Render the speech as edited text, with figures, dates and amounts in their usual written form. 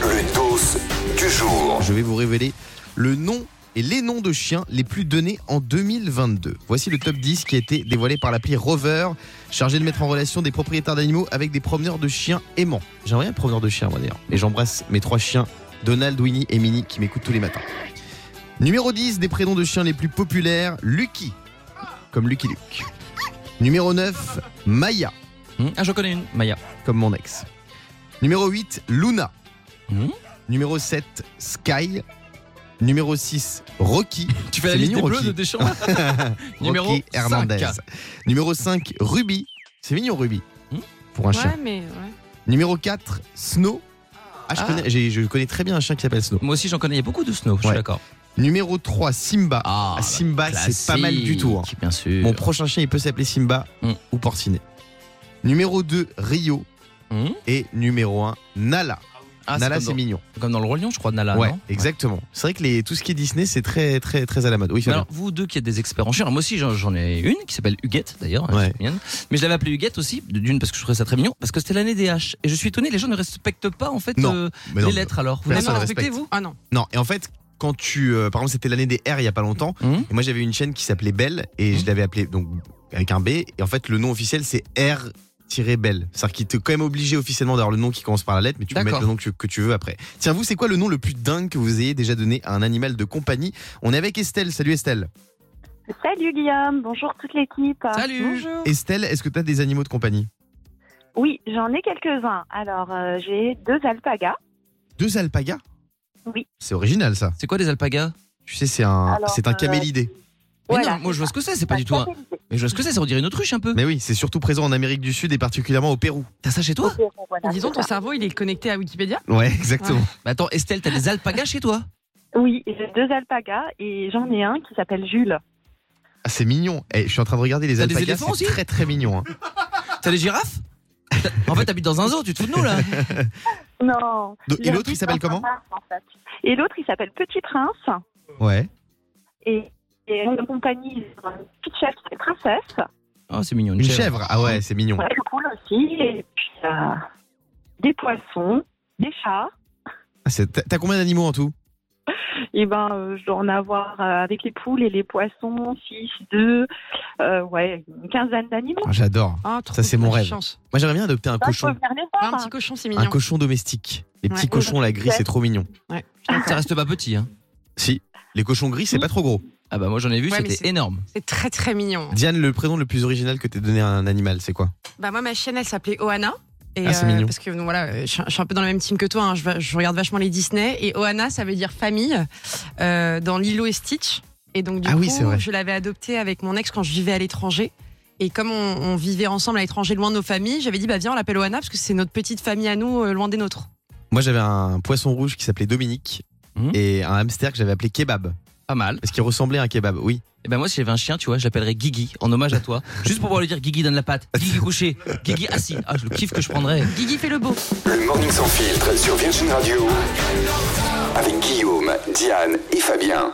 Le dos du jour. Je vais vous révéler le nom et les noms de chiens les plus donnés en 2022. Voici le top 10 qui a été dévoilé par l'appli Rover, chargé de mettre en relation des propriétaires d'animaux avec des promeneurs de chiens aimants. J'aimerais un promeneur de chiens, moi d'ailleurs. Et j'embrasse mes trois chiens, Donald, Winnie et Minnie, qui m'écoutent tous les matins. Numéro 10 des prénoms de chiens les plus populaires, Lucky, comme Lucky Luke. Numéro 9, Maya. Je connais une, Maya. Comme mon ex. Numéro 8, Luna. Numéro 7, Sky. Numéro 6, Rocky. Tu fais la liste bleue de Deschamps. Numéro Rocky, 5. Hernandez. Numéro 5, Ruby. C'est mignon, Ruby. Pour un chien. Mais ouais. Numéro 4, Snow. Je connais très bien un chien qui s'appelle Snow. Moi aussi, j'en connais. Il y a beaucoup de Snow, je suis d'accord. Numéro 3, Simba. Simba, c'est pas mal du tout. Hein. Bien sûr. Mon prochain chien, il peut s'appeler Simba ou Porcinet. Numéro 2, Rio. Et numéro 1, Nala. Nala, c'est mignon. Comme dans Le Roi Lion, je crois, Nala. Ouais, non, exactement. C'est vrai que tout ce qui est Disney, c'est très, très, très à la mode. Oui, alors, vous deux qui êtes des experts en chiens, moi aussi, j'en ai une qui s'appelle Huguette, d'ailleurs. Ouais. Mais je l'avais appelée Huguette aussi, d'une parce que je trouvais ça très mignon, parce que c'était l'année des H. Et je suis étonné, les gens ne respectent pas en fait les lettres. Alors, vous les respectez, vous ? Ah non. Non. Et en fait, quand par exemple, c'était l'année des R il y a pas longtemps. Et moi, j'avais une chaîne qui s'appelait Belle et je l'avais appelée donc avec un B. Et en fait, le nom officiel, c'est R. Belle. C'est-à-dire qu'il t'es quand même obligé officiellement d'avoir le nom qui commence par la lettre, mais tu peux mettre le nom que tu veux après. Tiens, vous, c'est quoi le nom le plus dingue que vous ayez déjà donné à un animal de compagnie ? On est avec Estelle. Salut Estelle. Salut Guillaume. Bonjour toute l'équipe. Salut. Bonjour. Estelle, est-ce que tu as des animaux de compagnie ? Oui, j'en ai quelques-uns. Alors, j'ai 2 alpagas. 2 alpagas ? Oui. C'est original ça. C'est quoi des alpagas ? Tu sais, c'est un camélidé. Mais voilà, non, moi je vois ce que c'est pas du tout un... Mais je vois ce que c'est, on dirait une autruche un peu. Mais oui, c'est surtout présent en Amérique du Sud et particulièrement au Pérou. T'as ça chez toi ? Voilà, disons ton cerveau il est connecté à Wikipédia. Ouais, exactement. Ouais. Bah attends, Estelle, t'as des alpagas chez toi ? Oui, j'ai 2 alpagas et j'en ai un qui s'appelle Jules. Ah, c'est mignon. Je suis en train de regarder les alpagas, c'est très très mignon. Hein. T'as des girafes ? En fait, t'habites dans un zoo, tu te fous de nous là. Non. Et l'autre il s'appelle comment ? Et l'autre il s'appelle Petit Prince. Ouais. Et on accompagne une petite chèvre et princesse. Oh, c'est mignon. Une chèvre. Ah ouais, c'est mignon. Ouais, cool aussi. Et puis, des poissons, des chats. T'as combien d'animaux en tout ? Eh ben, je dois en avoir avec les poules et les poissons, 6, 2, une 15aine d'animaux. Oh, j'adore. Oh, ça, c'est mon rêve. Chance. Moi, j'aimerais bien adopter un cochon. Un petit cochon, c'est mignon. Un cochon domestique. Les petits cochons, la grille, c'est trop mignon. Ouais. Ça reste pas petit, hein. Si. Les cochons gris, c'est pas trop gros. Ah bah moi j'en ai vu, c'était énorme. C'est très très mignon. Diane, le prénom le plus original que t'aies donné à un animal, c'est quoi ? Bah moi ma chienne elle s'appelait Ohana. Et c'est mignon. Parce que je suis un peu dans la même team que toi, hein. Je regarde vachement les Disney. Et Ohana ça veut dire famille dans Lilo et Stitch. Et donc du coup je l'avais adoptée avec mon ex quand je vivais à l'étranger. Et comme on vivait ensemble à l'étranger loin de nos familles, j'avais dit bah viens on l'appelle Ohana parce que c'est notre petite famille à nous loin des nôtres. Moi j'avais un poisson rouge qui s'appelait Dominique et un hamster que j'avais appelé Kebab. Pas mal. Parce qu'il ressemblait à un kebab, oui. Et ben moi, si j'avais un chien, tu vois, je l'appellerais Guigui, en hommage à toi. Juste pour pouvoir lui dire Guigui, donne la patte. Guigui, couché. Guigui, assis. Ah, je le kiffe que je prendrais. Guigui, fais le beau. Le Morning Sans Filtre sur Virgin Radio. Avec Guillaume, Diane et Fabien.